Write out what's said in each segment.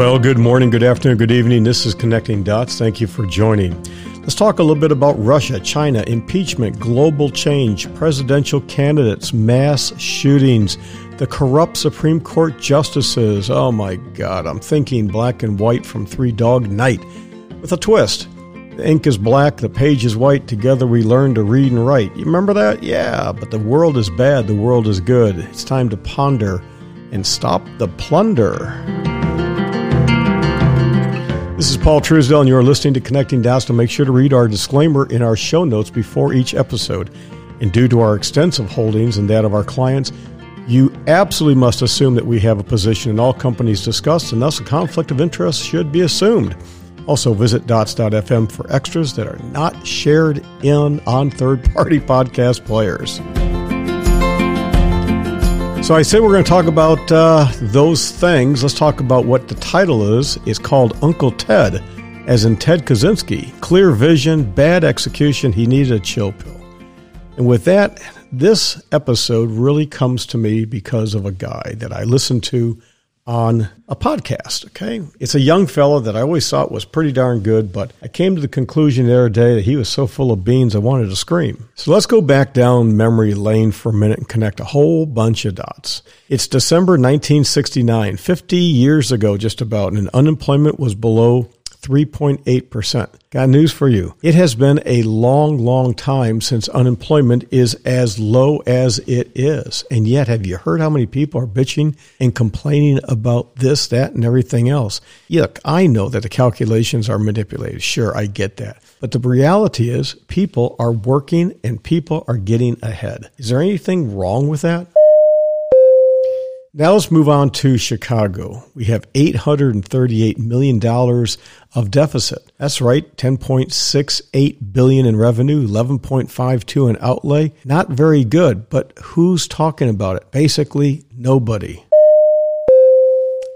Well, good morning, good afternoon, good evening. This is Connecting Dots. Thank you for joining. Let's talk a little bit about Russia, China, impeachment, global change, presidential candidates, mass shootings, the corrupt Supreme Court justices. Oh my God, I'm thinking black and white from Three Dog Night with a twist. The ink is black, the page is white, together we learn to read and write. You remember that? Yeah, but the world is bad, the world is good. It's time to ponder and stop the plunder. This is Paul Truesdell, and you're listening to Connecting Dots. To make sure to read our disclaimer in our show notes before each episode. And due to our extensive holdings and that of our clients, you absolutely must assume that we have a position in all companies discussed, and thus a conflict of interest should be assumed. Also, visit dots.fm for extras that are not shared on third-party podcast players. So I said we're going to talk about those things. Let's talk about what the title is. It's called Uncle Ted, as in Ted Kaczynski. Clear vision, bad execution. He needed a chill pill. And with that, this episode really comes to me because of a guy that I listened to on a podcast, okay? It's a young fellow that I always thought was pretty darn good, but I came to the conclusion the other day that he was so full of beans I wanted to scream. So let's go back down memory lane for a minute and connect a whole bunch of dots. It's December 1969, 50 years ago just about, and unemployment was below 3.8%. Got news for you. It has been a long, long time since unemployment is as low as it is. And yet, have you heard how many people are bitching and complaining about this, that, and everything else? Look, I know that the calculations are manipulated. Sure, I get that. But the reality is people are working and people are getting ahead. Is there anything wrong with that? Now let's move on to Chicago. We have $838 million of deficit. That's right, $10.68 billion in revenue, $11.52 in outlay. Not very good, but who's talking about it? Basically, nobody.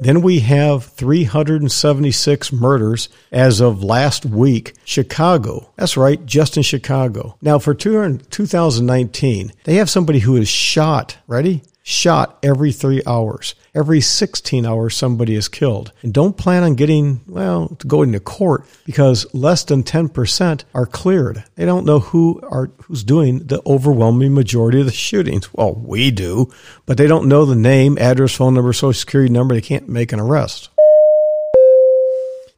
Then we have 376 murders as of last week. Chicago. That's right, just in Chicago. Now for 2019, they have somebody who is shot. Ready? Shot every 3 hours. Every 16 hours, somebody is killed. And don't plan on getting, well, going to court because less than 10% are cleared. They don't know who's doing the overwhelming majority of the shootings. Well, we do, but they don't know the name, address, phone number, social security number. They can't make an arrest.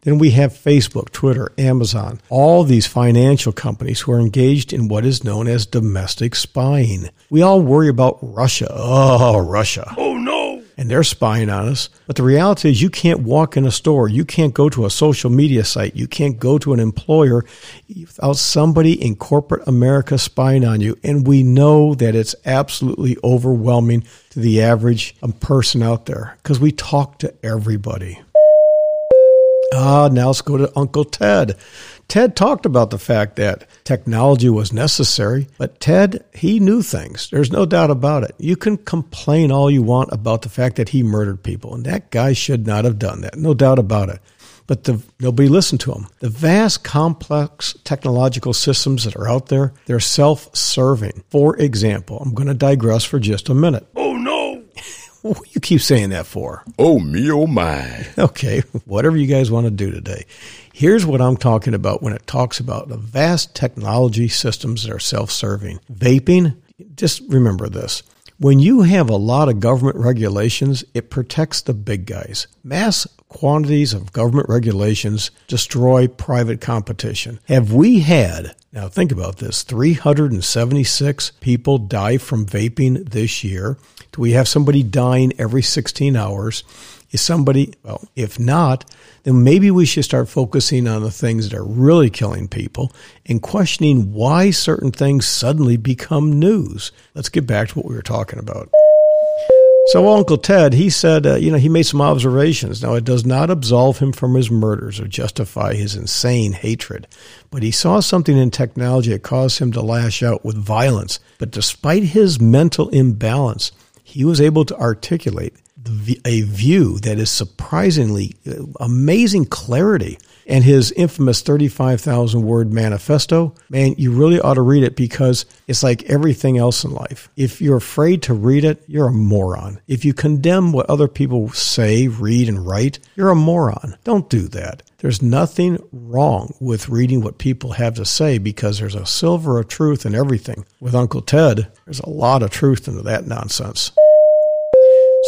Then we have Facebook, Twitter, Amazon, all these financial companies who are engaged in what is known as domestic spying. We all worry about Russia. Oh, Russia. Oh, no. And they're spying on us. But the reality is you can't walk in a store. You can't go to a social media site. You can't go to an employer without somebody in corporate America spying on you. And we know that it's absolutely overwhelming to the average person out there because we talk to everybody. Now let's go to Uncle Ted. Ted talked about the fact that technology was necessary, but Ted, he knew things. There's no doubt about it. You can complain all you want about the fact that he murdered people, and that guy should not have done that. No doubt about it. But nobody listened to him. The vast, complex technological systems that are out there, they're self-serving. For example, I'm going to digress for just a minute. Oh, no. What do you keep saying that for? Oh, me, oh, my. Okay, whatever you guys want to do today. Here's what I'm talking about when it talks about the vast technology systems that are self-serving. Vaping, just remember this. When you have a lot of government regulations, it protects the big guys. Mass quantities of government regulations destroy private competition. Have we had, now think about this, 376 people die from vaping this year? Do we have somebody dying every 16 hours? Is somebody, well, if not, then maybe we should start focusing on the things that are really killing people and questioning why certain things suddenly become news. Let's get back to what we were talking about. So Uncle Ted, he said, he made some observations. Now, it does not absolve him from his murders or justify his insane hatred, but he saw something in technology that caused him to lash out with violence. But despite his mental imbalance, he was able to articulate a view that is surprisingly amazing clarity. And his infamous 35,000-word manifesto, man, you really ought to read it because it's like everything else in life. If you're afraid to read it, you're a moron. If you condemn what other people say, read, and write, you're a moron. Don't do that. There's nothing wrong with reading what people have to say because there's a silver of truth in everything. With Uncle Ted, there's a lot of truth into that nonsense.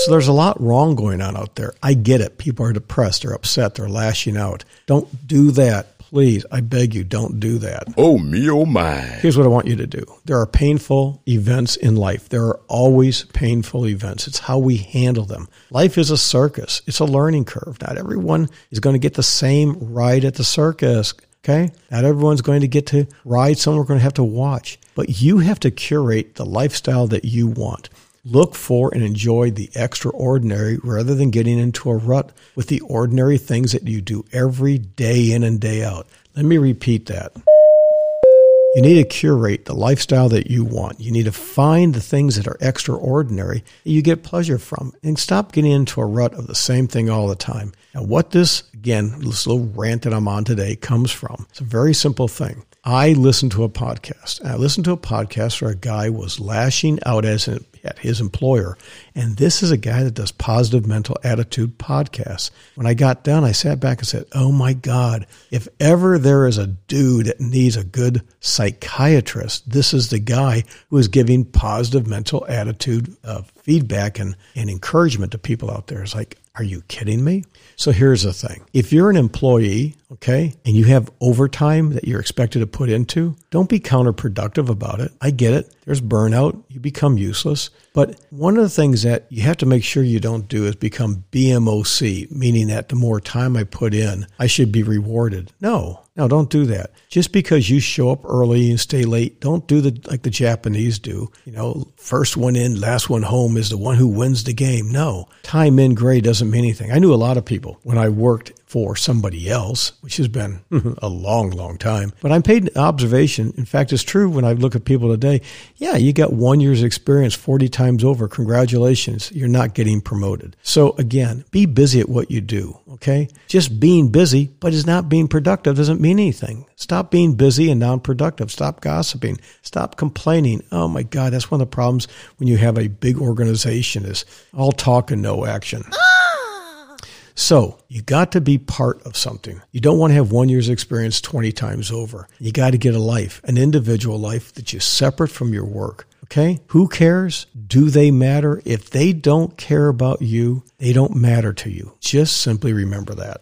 So there's a lot wrong going on out there. I get it. People are depressed. They're upset. They're lashing out. Don't do that. Please, I beg you, don't do that. Oh, me, oh, my. Here's what I want you to do. There are painful events in life. There are always painful events. It's how we handle them. Life is a circus. It's a learning curve. Not everyone is going to get the same ride at the circus. Okay? Not everyone's going to get to ride. Some are going to have to watch. But you have to curate the lifestyle that you want. Look for and enjoy the extraordinary rather than getting into a rut with the ordinary things that you do every day in and day out. Let me repeat that. You need to curate the lifestyle that you want. You need to find the things that are extraordinary that you get pleasure from and stop getting into a rut of the same thing all the time. Now, what this, again, this little rant that I'm on today comes from, it's a very simple thing. I listened to a podcast. And I listened to a podcast where a guy was lashing out at his employer. And this is a guy that does positive mental attitude podcasts. When I got done, I sat back and said, oh my God, if ever there is a dude that needs a good psychiatrist, this is the guy who is giving positive mental attitude feedback and encouragement to people out there. It's like, are you kidding me? So here's the thing. If you're an employee, okay, and you have overtime that you're expected to put into, don't be counterproductive about it. I get it. There's burnout. You become useless. But one of the things that you have to make sure you don't do is become BMOC, meaning that the more time I put in, I should be rewarded. No, don't do that. Just because you show up early and stay late, don't do like the Japanese do. You know, first one in, last one home is the one who wins the game. No, time in gray doesn't mean anything. I knew a lot of people when I worked for somebody else, which has been a long, long time. But I'm paid an observation. In fact, it's true when I look at people today. Yeah, you got 1 year's experience 40 times over. Congratulations. You're not getting promoted. So again, be busy at what you do, okay? Just being busy, but it's not being productive doesn't mean anything. Stop being busy and non-productive. Stop gossiping. Stop complaining. Oh my God, that's one of the problems when you have a big organization is all talk and no action. So you got to be part of something. You don't want to have 1 year's experience 20 times over. You got to get a life, an individual life that you separate from your work. Okay? Who cares? Do they matter? If they don't care about you, they don't matter to you. Just simply remember that.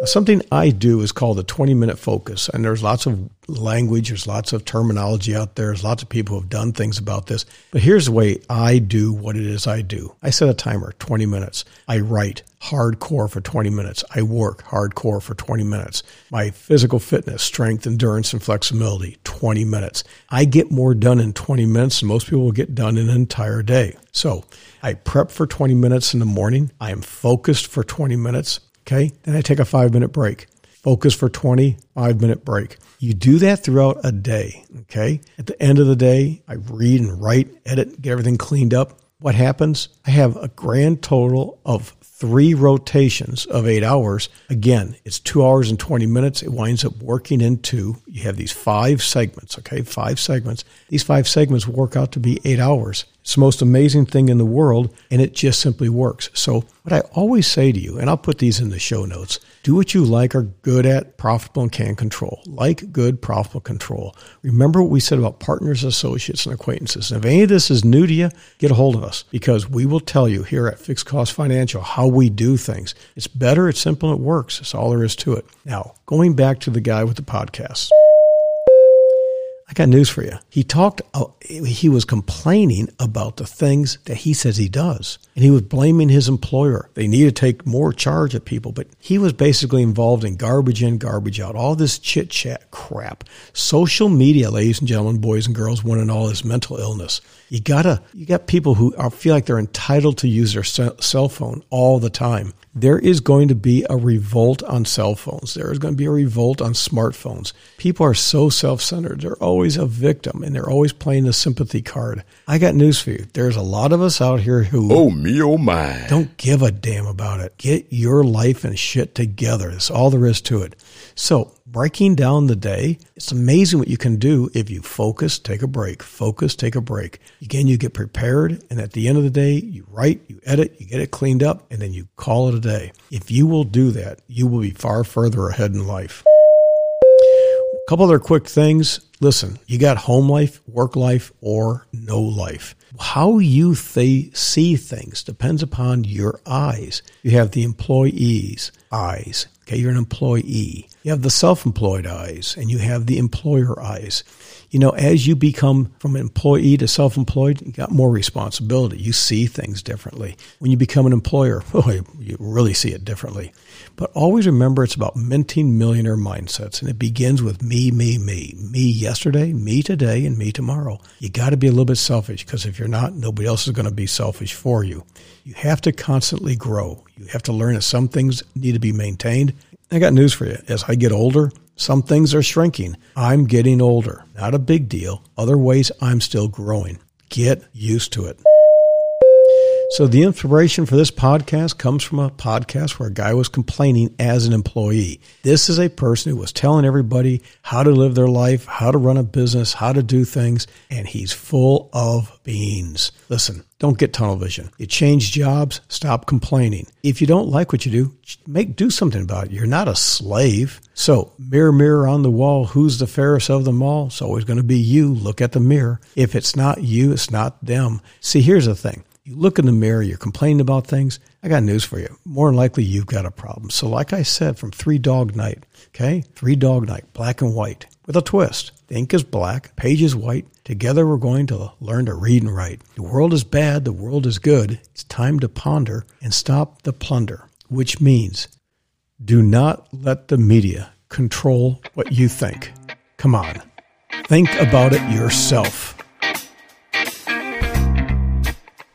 Now, something I do is called the 20-minute focus. And there's lots of language. There's lots of terminology out there. There's lots of people who have done things about this. But here's the way I do what it is I do. I set a timer, 20 minutes. I write hardcore for 20 minutes. I work hardcore for 20 minutes. My physical fitness, strength, endurance, and flexibility, 20 minutes. I get more done in 20 minutes than most people will get done in an entire day. So I prep for 20 minutes in the morning. I am focused for 20 minutes. Okay, then I take a 5-minute break. Focus for 20, 5-minute break. You do that throughout a day, okay? At the end of the day, I read and write, edit, get everything cleaned up. What happens? I have a grand total of 3 rotations of 8 hours. Again, it's 2 hours and 20 minutes. It winds up working into, you have these 5 segments, okay? 5 segments. These 5 segments work out to be 8 hours. It's the most amazing thing in the world, and it just simply works. So what I always say to you, and I'll put these in the show notes, do what you like, are good at, profitable, and can control. Like, good, profitable, control. Remember what we said about partners, associates, and acquaintances. And if any of this is new to you, get a hold of us because we will tell you here at Fixed Cost Financial how we do things. It's better, it's simple, and it works. That's all there is to it. Now, going back to the guy with the podcast. I got news for you. He was complaining about the things that he says he does, and he was blaming his employer. They need to take more charge of people, but he was basically involved in garbage in, garbage out, all this chit-chat crap. Social media, ladies and gentlemen, boys and girls, one and all is mental illness. You got people who feel like they're entitled to use their cell phone all the time. There is going to be a revolt on cell phones. There is going to be a revolt on smartphones. People are so self-centered. They're always a victim, and they're always playing the sympathy card. I got news for you. There's a lot of us out here who don't give a damn about it. Get your life and shit together. That's all there is to it. So breaking down the day, it's amazing what you can do if you focus, take a break, focus, take a break. Again, you get prepared, and at the end of the day, you write, you edit, you get it cleaned up, and then you call it a day. If you will do that, you will be far further ahead in life. A couple other quick things. Listen, you got home life, work life, or no life. How you see things depends upon your eyes. You have the employee's eyes. Okay, you're an employee. You have the self-employed eyes, and you have the employer eyes. You know, as you become from an employee to self-employed, you got more responsibility. You see things differently. When you become an employer, boy, you really see it differently. But always remember, it's about minting millionaire mindsets, and it begins with me, me, me. Me yesterday, me today, and me tomorrow. You got to be a little bit selfish, because if you're not, nobody else is going to be selfish for you. You have to constantly grow. You have to learn that some things need to be maintained. I got news for you. As I get older, some things are shrinking. I'm getting older. Not a big deal. Other ways, I'm still growing. Get used to it. So the inspiration for this podcast comes from a podcast where a guy was complaining as an employee. This is a person who was telling everybody how to live their life, how to run a business, how to do things, and he's full of beans. Listen, don't get tunnel vision. You change jobs, stop complaining. If you don't like what you do, do something about it. You're not a slave. So mirror, mirror on the wall, who's the fairest of them all? It's always going to be you. Look at the mirror. If it's not you, it's not them. See, here's the thing. You look in the mirror, you're complaining about things. I got news for you. More than likely, you've got a problem. So like I said, from Three Dog Night, okay? Three Dog Night, black and white, with a twist. The ink is black, page is white. Together, we're going to learn to read and write. The world is bad, the world is good. It's time to ponder and stop the plunder, which means do not let the media control what you think. Come on, think about it yourself.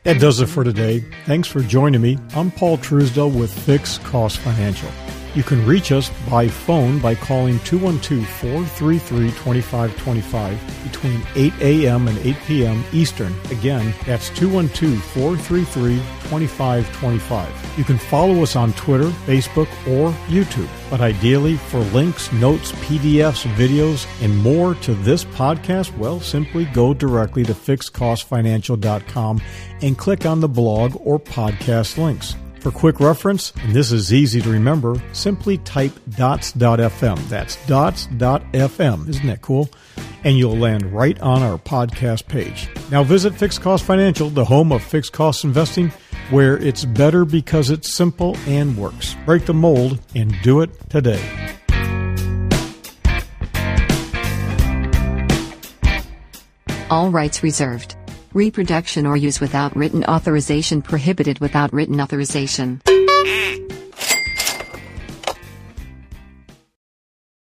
That does it for today. Thanks for joining me. I'm Paul Truesdell with Fixed Cost Financial. You can reach us by phone by calling 212-433-2525 between 8 a.m. and 8 p.m. Eastern. Again, that's 212-433-2525. You can follow us on Twitter, Facebook, or YouTube. But ideally, for links, notes, PDFs, videos, and more to this podcast, well, simply go directly to fixedcostfinancial.com and click on the blog or podcast links. For quick reference, and this is easy to remember, simply type dots.fm. That's dots.fm. Isn't that cool? And you'll land right on our podcast page. Now visit Fixed Cost Financial, the home of Fixed Cost Investing, where it's better because it's simple and works. Break the mold and do it today. All rights reserved. Reproduction or use without written authorization prohibited without written authorization.